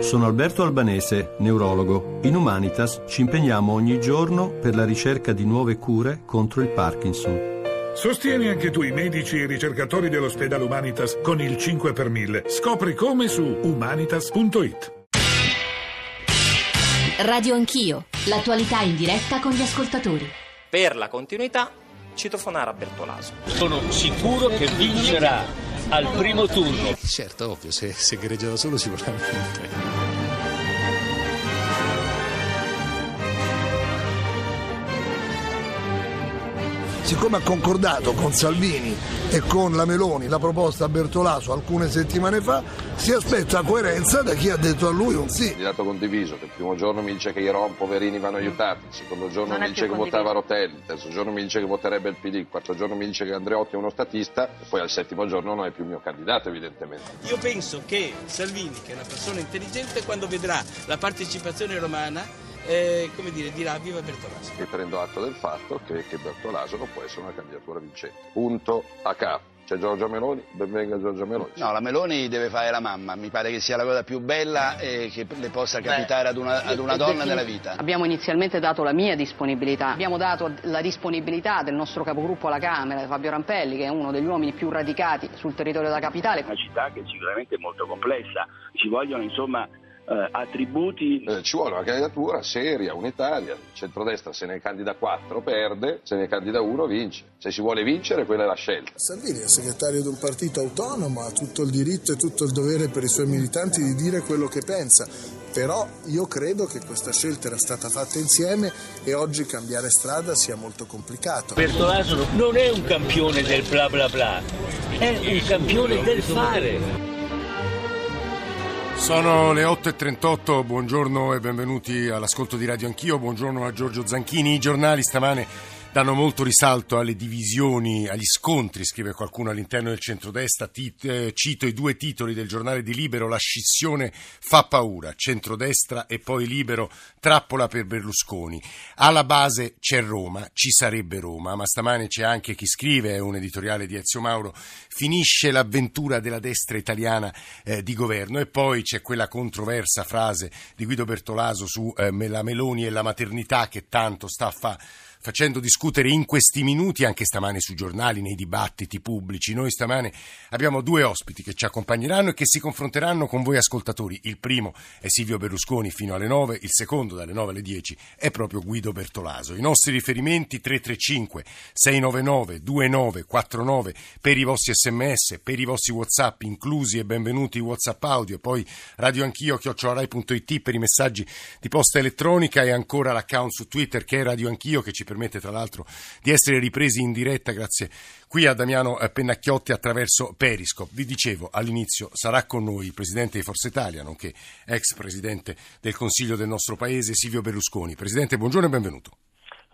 Sono Alberto Albanese, neurologo. In Humanitas ci impegniamo ogni giorno per la ricerca di nuove cure contro il Parkinson. Sostieni anche tu i medici e i ricercatori dell'ospedale Humanitas con il 5 per 1000. Scopri come su humanitas.it. Radio Anch'io, l'attualità in diretta con gli ascoltatori. Per la continuità, citofonare a Bertolaso. Sono sicuro che vincerà al primo turno. Certo, ovvio, se gareggia da solo sicuramente. Siccome ha concordato con Salvini e con la Meloni la proposta a Bertolaso alcune settimane fa, si aspetta coerenza da chi ha detto a lui un sì. Il dato condiviso, che il primo giorno mi dice che i rom poverini vanno aiutati, il secondo giorno mi dice che votava Rotelli, il terzo giorno mi dice che voterebbe il PD, il quarto giorno mi dice che Andreotti è uno statista, e poi al settimo giorno non è più il mio candidato, evidentemente. Io penso che Salvini, che è una persona intelligente, quando vedrà la partecipazione romana, come dire, dirà viva Bertolaso. E prendo atto del fatto che Bertolaso non può essere una candidatura vincente. Punto a capo. C'è Giorgia Meloni, benvenga Giorgia Meloni. No, la Meloni deve fare la mamma, mi pare che sia la cosa più bella e che le possa capitare ad una donna nella vita. Abbiamo inizialmente dato la mia disponibilità, abbiamo dato la disponibilità del nostro capogruppo alla Camera, Fabio Rampelli, che è uno degli uomini più radicati sul territorio della capitale. Una città che è sicuramente molto complessa, ci vogliono insomma attributi. Ci vuole una candidatura seria, unitaria. Il centrodestra se ne candida 4 perde, se ne candida 1 vince. Se si vuole vincere, quella è la scelta. Salvini è segretario di un partito autonomo, ha tutto il diritto e tutto il dovere per i suoi militanti di dire quello che pensa, però io credo che questa scelta era stata fatta insieme e oggi cambiare strada sia molto complicato. Bertolaso non è un campione del bla bla bla, è un campione del fare. Sono le 8.38, buongiorno e benvenuti all'ascolto di Radio Anch'io, buongiorno a Giorgio Zanchini. I giornali stamane danno molto risalto alle divisioni, agli scontri, scrive qualcuno all'interno del centrodestra. Cito i due titoli del giornale di Libero, la scissione fa paura, centrodestra e poi Libero, trappola per Berlusconi. Alla base c'è Roma, ci sarebbe Roma, ma stamane c'è anche chi scrive, è un editoriale di Ezio Mauro, finisce l'avventura della destra italiana di governo, e poi c'è quella controversa frase di Guido Bertolaso su la Meloni e la maternità che tanto sta facendo discutere in questi minuti, anche stamane sui giornali, nei dibattiti pubblici. Noi stamane abbiamo due ospiti che ci accompagneranno e che si confronteranno con voi ascoltatori. Il primo è Silvio Berlusconi fino alle 9, il secondo dalle 9 alle 10 è proprio Guido Bertolaso. I nostri riferimenti 335 699 2949 per i vostri sms, per i vostri whatsapp, inclusi e benvenuti i whatsapp audio, poi radio anch'io @rai.it per i messaggi di posta elettronica, e ancora l'account su Twitter che è Radio Anch'io, che ci permette tra l'altro di essere ripresi in diretta grazie qui a Damiano Pennacchiotti attraverso Periscope. Vi dicevo all'inizio, sarà con noi il presidente di Forza Italia, nonché ex presidente del Consiglio del nostro paese, Silvio Berlusconi. Presidente, buongiorno e benvenuto.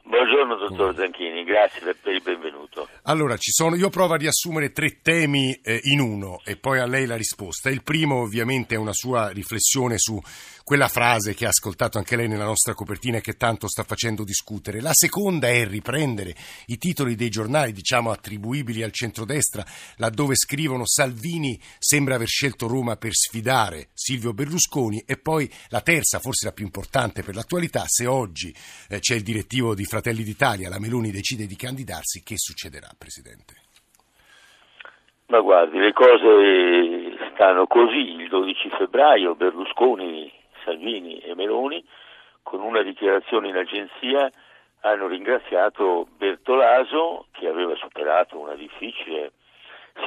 Buongiorno dottor Zanchini, grazie per il benvenuto. Allora, io provo a riassumere tre temi in uno e poi a lei la risposta. Il primo ovviamente è una sua riflessione su quella frase che ha ascoltato anche lei nella nostra copertina e che tanto sta facendo discutere. La seconda è riprendere i titoli dei giornali, diciamo attribuibili al centrodestra, laddove scrivono Salvini sembra aver scelto Roma per sfidare Silvio Berlusconi, e poi la terza, forse la più importante per l'attualità, se oggi c'è il direttivo di Fratelli d'Italia, la Meloni decide di candidarsi, che succederà, Presidente? Ma guardi, le cose stanno così. Il 12 febbraio Berlusconi, Salvini e Meloni, con una dichiarazione in agenzia, hanno ringraziato Bertolaso, che aveva superato una difficile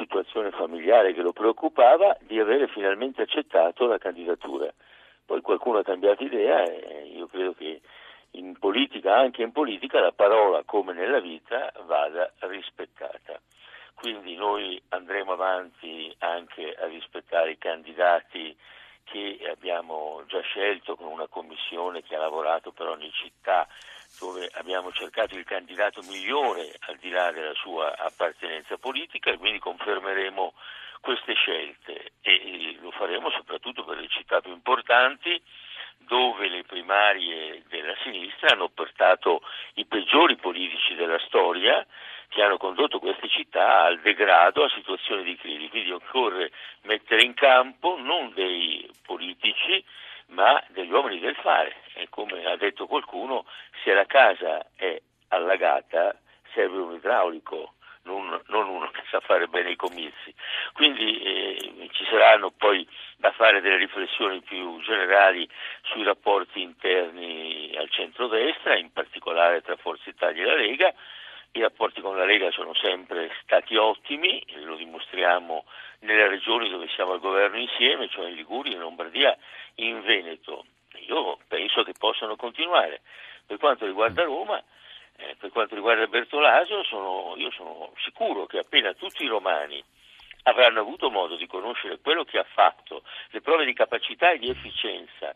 situazione familiare che lo preoccupava, di avere finalmente accettato la candidatura. Poi qualcuno ha cambiato idea e io credo che anche in politica, la parola, come nella vita, vada rispettata. Quindi noi andremo avanti anche a rispettare i candidati che abbiamo già scelto, con una commissione che ha lavorato per ogni città, dove abbiamo cercato il candidato migliore al di là della sua appartenenza politica, e quindi confermeremo queste scelte, e lo faremo soprattutto per le città più importanti, dove le primarie della sinistra hanno portato i peggiori politici della storia, che hanno condotto queste città al degrado, a situazioni di crisi. Quindi occorre mettere in campo non dei politici ma degli uomini del fare. E come ha detto qualcuno, se la casa è allagata serve un idraulico, non uno che sa fare bene i comizi. Quindi ci saranno poi da fare delle riflessioni più generali sui rapporti interni al centrodestra, in particolare tra Forza Italia e la Lega. I rapporti con la Lega sono sempre stati ottimi, lo dimostriamo nelle regioni dove siamo al governo insieme, cioè in Liguria, in Lombardia, in Veneto. Io penso che possano continuare. Per quanto riguarda Roma, per quanto riguarda Bertolaso, io sono sicuro che appena tutti i romani avranno avuto modo di conoscere quello che ha fatto, le prove di capacità e di efficienza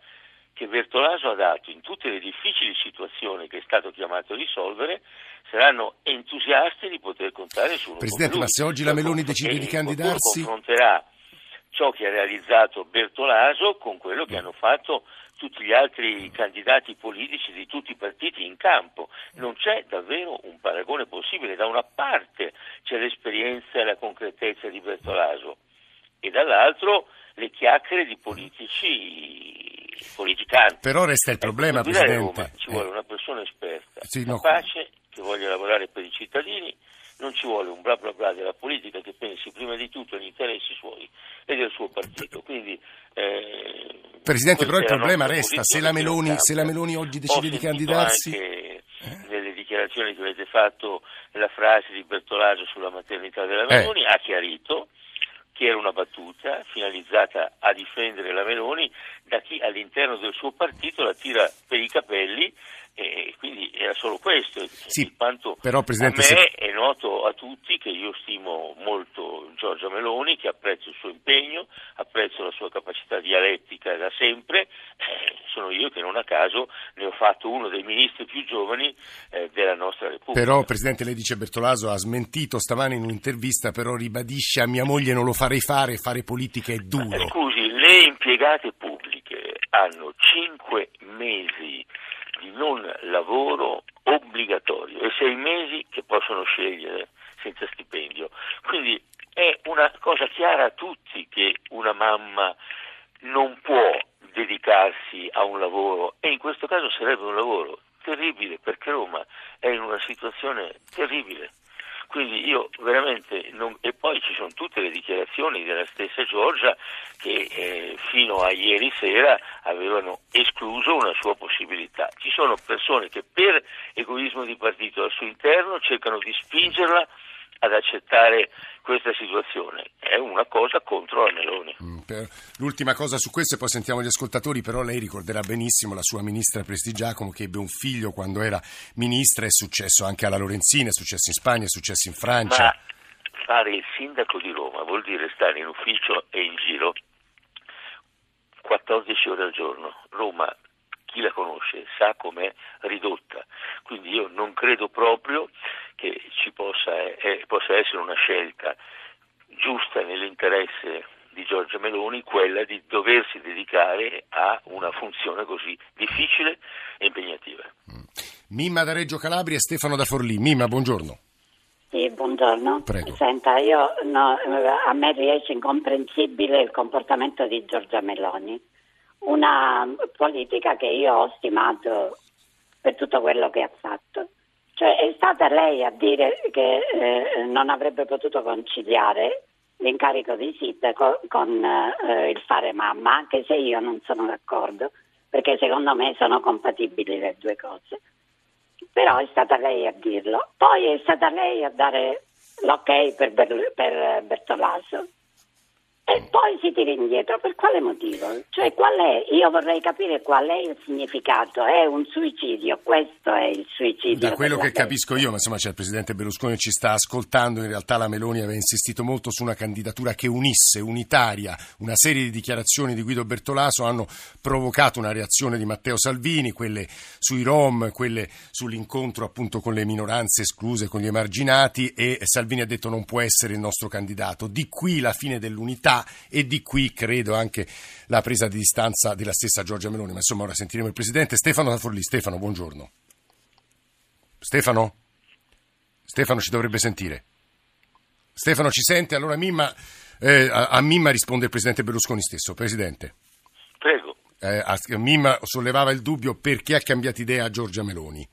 che Bertolaso ha dato in tutte le difficili situazioni che è stato chiamato a risolvere, saranno entusiasti di poter contare su uno. Presidente, ma se oggi la Meloni decide di candidarsi, confronterà ciò che ha realizzato Bertolaso con quello che hanno fatto tutti gli altri candidati politici di tutti i partiti in campo. Non c'è davvero un paragone possibile. Da una parte c'è l'esperienza e la concretezza di Bertolaso e dall'altro le chiacchiere di politicanti. Però resta il problema, Presidente. Roma ci vuole una persona esperta, capace, che voglia lavorare per i cittadini. Non ci vuole un bla bla bla della politica che pensi prima di tutto agli interessi suoi e del suo partito. Quindi, Presidente, però il problema resta. Se la Meloni oggi decide di candidarsi, nelle dichiarazioni che avete fatto, la frase di Bertolaso sulla maternità della Meloni ha chiarito che era una battuta finalizzata a difendere la Meloni da chi all'interno del suo partito la tira per i capelli, e quindi era solo questo. Sì, quanto però, Presidente, è noto a tutti che io stimo molto Giorgia Meloni, che apprezzo il suo impegno, apprezzo la sua capacità dialettica da sempre. Sono io che non a caso ne ho fatto uno dei ministri più giovani della nostra Repubblica. Però, Presidente, lei dice Bertolaso ha smentito stamane in un'intervista, però ribadisce: a mia moglie non lo farei fare politica è duro. Scusi, le impiegate pubbliche hanno 5 mesi di non lavoro obbligatorio e 6 mesi che possono scegliere senza stipendio. Quindi è una cosa chiara a tutti che una mamma non può dedicarsi a un lavoro, e in questo caso sarebbe un lavoro terribile, perché Roma è in una situazione terribile. Quindi io veramente non... E poi ci sono tutte le dichiarazioni della stessa Giorgia che fino a ieri sera avevano escluso una sua possibilità. Ci sono persone che per egoismo di partito al suo interno cercano di spingerla ad accettare questa situazione. È una cosa contro la Meloni. L'ultima cosa su questo e poi sentiamo gli ascoltatori, però lei ricorderà benissimo la sua ministra Prestigiacomo, che ebbe un figlio quando era ministra. È successo anche alla Lorenzina, è successo in Spagna, è successo in Francia. Ma fare il sindaco di Roma vuol dire stare in ufficio e in giro 14 ore al giorno. Roma, chi la conosce sa com'è ridotta, quindi io non credo proprio che ci possa essere una scelta giusta nell'interesse di Giorgia Meloni, quella di doversi dedicare a una funzione così difficile e impegnativa. Mimma da Reggio Calabria e Stefano da Forlì. Mimma, buongiorno. Sì, buongiorno. Prego. Senta, a me riesce incomprensibile il comportamento di Giorgia Meloni. Una politica che io ho stimato per tutto quello che ha fatto. Cioè, è stata lei a dire che non avrebbe potuto conciliare l'incarico di sindaco con il fare mamma, anche se io non sono d'accordo, perché secondo me sono compatibili le due cose. Però è stata lei a dirlo. Poi è stata lei a dare l'ok per Bertolaso. E poi si tira indietro, per quale motivo? Cioè, qual è? Io vorrei capire qual è il significato. È un suicidio, questo è il suicidio. Da quello che capisco io, ma insomma c'è il Presidente Berlusconi ci sta ascoltando, in realtà la Meloni aveva insistito molto su una candidatura che unisse, unitaria. Una serie di dichiarazioni di Guido Bertolaso hanno provocato una reazione di Matteo Salvini, quelle sui Rom, quelle sull'incontro appunto con le minoranze escluse, con gli emarginati, e Salvini ha detto non può essere il nostro candidato. Di qui la fine dell'unità. E di qui credo anche la presa di distanza della stessa Giorgia Meloni. Ma insomma, ora sentiremo il Presidente. Stefano da Forlì. Stefano, buongiorno. Stefano? Stefano ci dovrebbe sentire. Stefano ci sente? Allora Mimma, a Mimma risponde il Presidente Berlusconi stesso. Presidente. Prego. Mimma sollevava il dubbio perché ha cambiato idea Giorgia Meloni.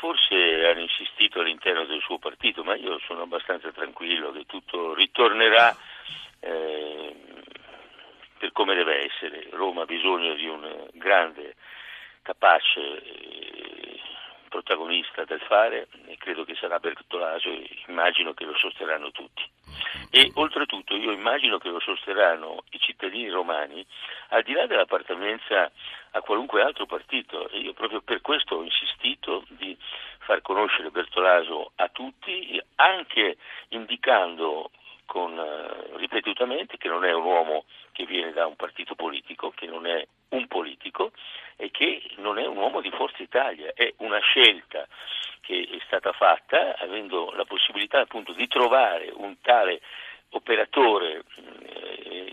Forse hanno insistito all'interno del suo partito, ma io sono abbastanza tranquillo che tutto ritornerà per come deve essere. Roma ha bisogno di un grande, capace protagonista del fare, e credo che sarà Bertolaso, e immagino che lo sosterranno tutti. E oltretutto io immagino che lo sosterranno i cittadini romani, al di là della appartenenza a qualunque altro partito, e io proprio per questo ho insistito di far conoscere Bertolaso a tutti, anche indicando ripetutamente che non è un uomo che viene da un partito politico, che non è un politico e che non è un uomo di Forza Italia, è una scelta che è stata fatta avendo la possibilità appunto di trovare un tale operatore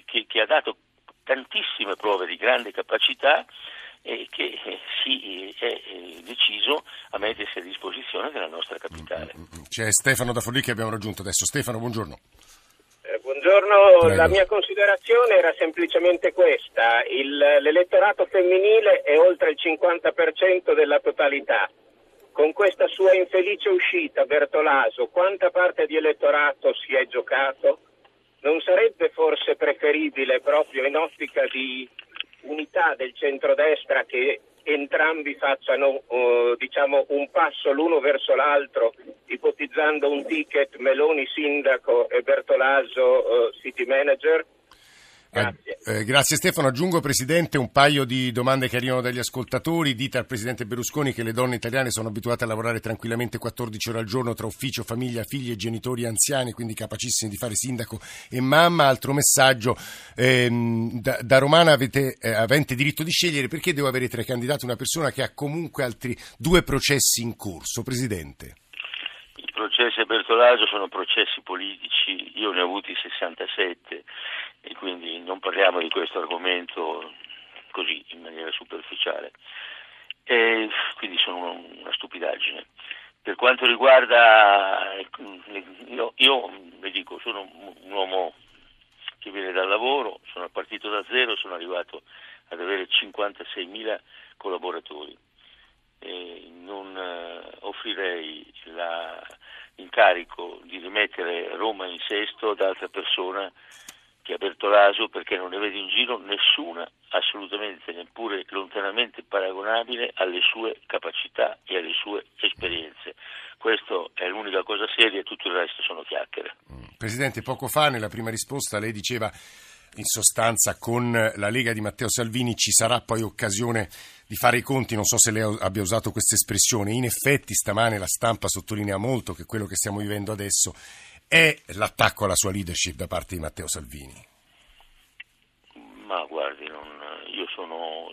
che ha dato tantissime prove di grande capacità e che si è deciso a mettersi a disposizione della nostra capitale. C'è Stefano da Forlì che abbiamo raggiunto adesso. Stefano, buongiorno. Buongiorno, prego. La mia considerazione era semplicemente questa: l'elettorato femminile è oltre il 50% della totalità. Con questa sua infelice uscita, Bertolaso, quanta parte di elettorato si è giocato? Non sarebbe forse preferibile, proprio in ottica di unità del centrodestra, che entrambi facciano diciamo un passo l'uno verso l'altro, ipotizzando un ticket Meloni sindaco e Bertolaso city manager? Grazie. Grazie Stefano. Aggiungo, Presidente, un paio di domande che arrivano dagli ascoltatori. Dite al Presidente Berlusconi che le donne italiane sono abituate a lavorare tranquillamente 14 ore al giorno tra ufficio, famiglia, figli e genitori anziani, quindi capacissimi di fare sindaco e mamma. Altro messaggio, da romana avete diritto di scegliere, perché devo avere tra i candidati una persona che ha comunque altri 2 processi in corso? Presidente. I processi a Bertolaso sono processi politici, io ne ho avuti 67 e quindi non parliamo di questo argomento così, in maniera superficiale, e quindi sono una stupidaggine. Per quanto riguarda, io vi dico, sono un uomo che viene dal lavoro, sono partito da zero, sono arrivato ad avere 56.000 collaboratori. Non offrirei l'incarico di rimettere Roma in sesto ad altra persona che a Bertolaso, perché non ne vedo in giro nessuna assolutamente, neppure lontanamente paragonabile alle sue capacità e alle sue esperienze. Questo è l'unica cosa seria, tutto il resto sono chiacchiere. Presidente, poco fa nella prima risposta lei diceva in sostanza con la Lega di Matteo Salvini ci sarà poi occasione di fare i conti, non so se lei abbia usato questa espressione. In effetti stamane la stampa sottolinea molto che quello che stiamo vivendo adesso è l'attacco alla sua leadership da parte di Matteo Salvini. Ma guardi, io sono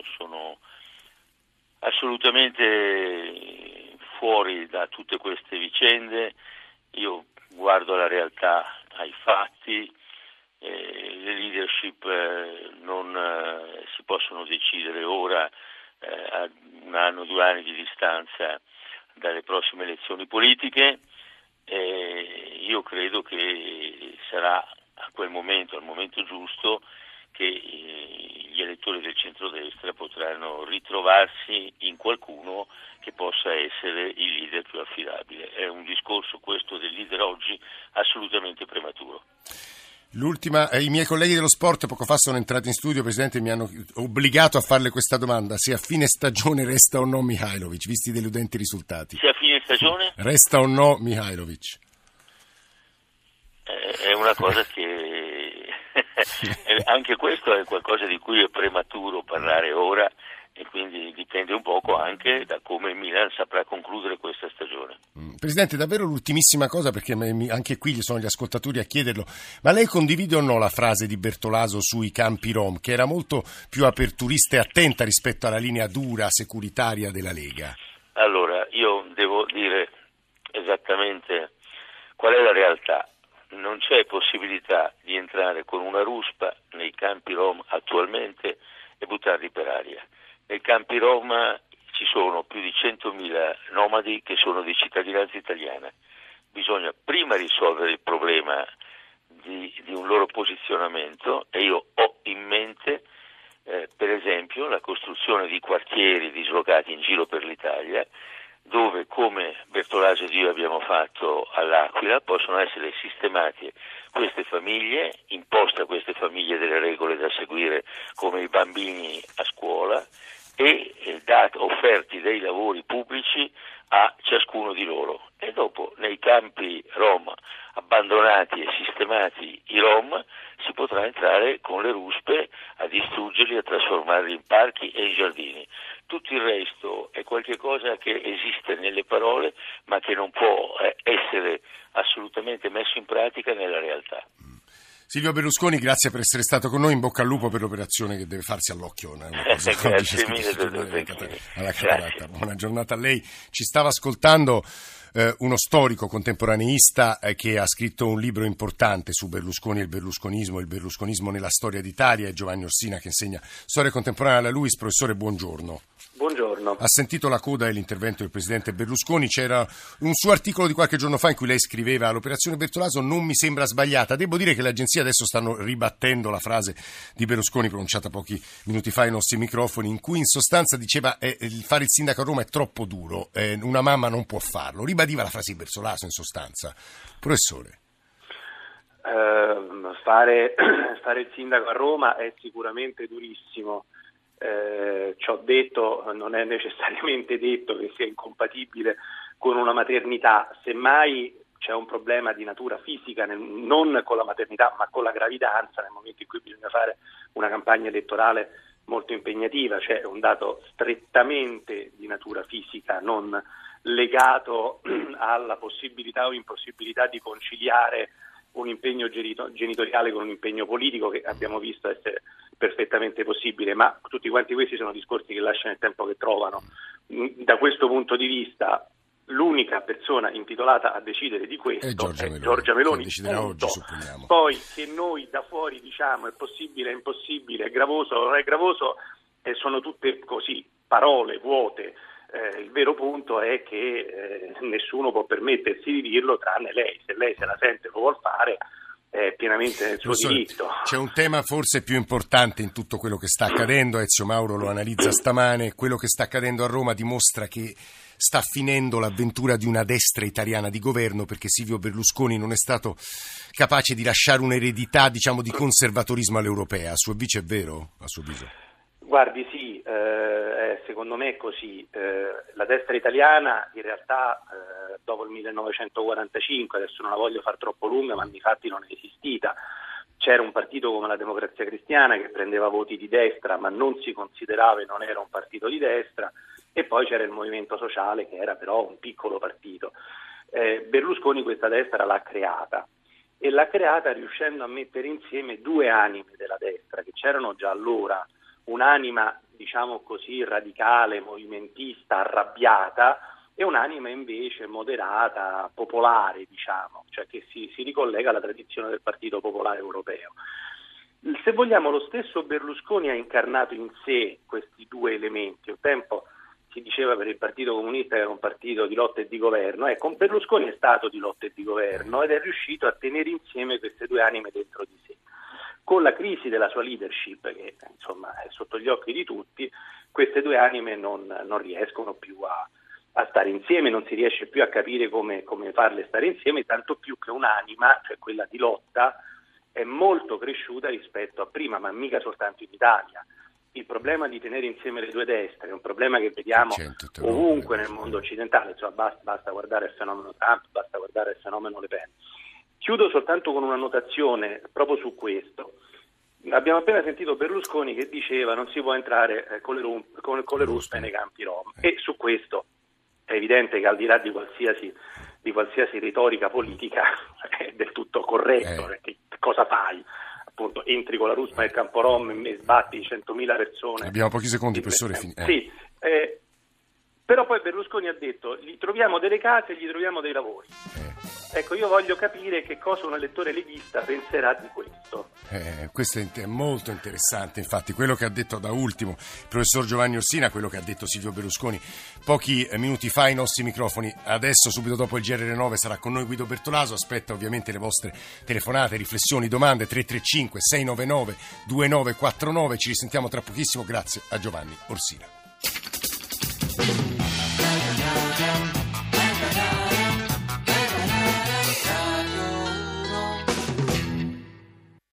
assolutamente fuori da tutte queste vicende, io guardo la realtà, ai fatti. Le leadership non si possono decidere ora a 1 anno, 2 anni di distanza dalle prossime elezioni politiche. Io credo che sarà a quel momento, al momento giusto, che gli elettori del centrodestra potranno ritrovarsi in qualcuno che possa essere il leader più affidabile. È un discorso, questo del leader oggi, assolutamente prematuro. L'ultima, i miei colleghi dello sport poco fa sono entrati in studio, Presidente, e mi hanno obbligato a farle questa domanda: se a fine stagione resta o no Mihailovic, visti i deludenti risultati. Se a fine stagione? Resta o no Mihailovic? È una cosa che anche questo è qualcosa di cui è prematuro parlare ora, e quindi dipende un poco anche da come il Milan saprà concludere questa stagione. Presidente, davvero l'ultimissima cosa, perché anche qui sono gli ascoltatori a chiederlo, ma lei condivide o no la frase di Bertolaso sui campi rom, che era molto più aperturista e attenta rispetto alla linea dura securitaria della Lega? Allora, io devo dire esattamente qual è la realtà. Non c'è possibilità di entrare con una ruspa nei campi rom attualmente e buttarli per aria. Nei campi Roma ci sono più di 100.000 nomadi che sono di cittadinanza italiana. Bisogna prima risolvere il problema di un loro posizionamento, e io ho in mente per esempio la costruzione di quartieri dislocati in giro per l'Italia, dove, come Bertolaso ed io abbiamo fatto all'Aquila, possono essere sistemate queste famiglie, imposte a queste famiglie delle regole da seguire come i bambini a scuola, e offerti dei lavori pubblici a ciascuno di loro, e dopo nei campi rom abbandonati e sistemati i rom si potrà entrare con le ruspe a distruggerli, a trasformarli in parchi e in giardini. Tutto il resto è qualche cosa che esiste nelle parole ma che non può essere assolutamente messo in pratica nella realtà. Silvio Berlusconi, grazie per essere stato con noi, in bocca al lupo per l'operazione che deve farsi all'occhio. Grazie mille alla cataratta. Buona giornata a lei. Ci stava ascoltando uno storico contemporaneista che ha scritto un libro importante su Berlusconi e il berlusconismo nella storia d'Italia, è Giovanni Orsina, che insegna storia contemporanea alla Luiss. Professore, buongiorno. Buongiorno. Ha sentito la coda e l'intervento del presidente Berlusconi? C'era un suo articolo di qualche giorno fa in cui lei scriveva: l'operazione Bertolaso non mi sembra sbagliata. Devo dire che le agenzie adesso stanno ribattendo la frase di Berlusconi pronunciata pochi minuti fa ai nostri microfoni, in cui in sostanza diceva fare il sindaco a Roma è troppo duro, una mamma non può farlo. Ribadiva la frase di Bertolaso in sostanza. Professore. Fare il sindaco a Roma è sicuramente durissimo. Ciò detto non è necessariamente detto che sia incompatibile con una maternità, semmai c'è un problema di natura fisica, non con la maternità ma con la gravidanza, nel momento in cui bisogna fare una campagna elettorale molto impegnativa, cioè un dato strettamente di natura fisica, non legato alla possibilità o impossibilità di conciliare un impegno genitoriale con un impegno politico, che abbiamo visto essere perfettamente possibile, ma tutti quanti questi sono discorsi che lasciano il tempo che trovano. Da questo punto di vista l'unica persona intitolata a decidere di questo è Giorgia Meloni. Oggi, poi che noi da fuori diciamo è possibile, è impossibile, è gravoso, non è gravoso, sono tutte così parole vuote. Il vero punto è che nessuno può permettersi di dirlo tranne lei. Se lei se la sente lo vuol fare, è pienamente nel suo diritto. C'è un tema forse più importante in tutto quello che sta accadendo, Ezio Mauro lo analizza stamane, quello che sta accadendo a Roma dimostra che sta finendo l'avventura di una destra italiana di governo, perché Silvio Berlusconi non è stato capace di lasciare un'eredità, diciamo, di conservatorismo all'europea. A suo avviso è vero? A suo avviso? Guardi, sì, secondo me è così. La destra italiana in realtà dopo il 1945, adesso non la voglio far troppo lunga, ma infatti non è esistita. C'era un partito come la Democrazia Cristiana che prendeva voti di destra ma non si considerava e non era un partito di destra, e poi c'era il Movimento Sociale che era però un piccolo partito. Berlusconi questa destra l'ha creata. E l'ha creata riuscendo a mettere insieme due anime della destra che c'erano già allora, un'anima, diciamo così, radicale, movimentista, arrabbiata, e un'anima invece moderata, popolare, diciamo, cioè che si ricollega alla tradizione del Partito Popolare Europeo. Se vogliamo, lo stesso Berlusconi ha incarnato in sé questi due elementi. Un tempo si diceva per il Partito Comunista che era un partito di lotta e di governo, con Berlusconi è stato di lotta e di governo ed è riuscito a tenere insieme queste due anime dentro di sé. Con la crisi della sua leadership, che insomma è sotto gli occhi di tutti, queste due anime non riescono più a stare insieme, non si riesce più a capire come farle stare insieme, tanto più che un'anima, cioè quella di lotta, è molto cresciuta rispetto a prima, ma mica soltanto in Italia. Il problema di tenere insieme le due destre è un problema che vediamo ovunque nel mondo occidentale, insomma, basta guardare il fenomeno Trump, basta guardare il fenomeno Le Pen. Chiudo soltanto con una notazione proprio su questo. Abbiamo appena sentito Berlusconi che diceva non si può entrare con le ruspe nei campi rom, e su questo è evidente che al di là di qualsiasi retorica politica è del tutto corretto, perché cosa fai? Appunto, entri con la ruspa nel campo rom e sbatti 100.000 persone. Abbiamo pochi secondi, professore. Però poi Berlusconi ha detto gli troviamo delle case e gli troviamo dei lavori. Ecco, io voglio capire che cosa un elettore leghista penserà di questo. Questo è molto interessante, infatti, quello che ha detto da ultimo il professor Giovanni Orsina, quello che ha detto Silvio Berlusconi pochi minuti fa ai nostri microfoni. Adesso, subito dopo il GR9, sarà con noi Guido Bertolaso. Aspetta ovviamente le vostre telefonate, riflessioni, domande. 335-699-2949. Ci risentiamo tra pochissimo, grazie a Giovanni Orsina.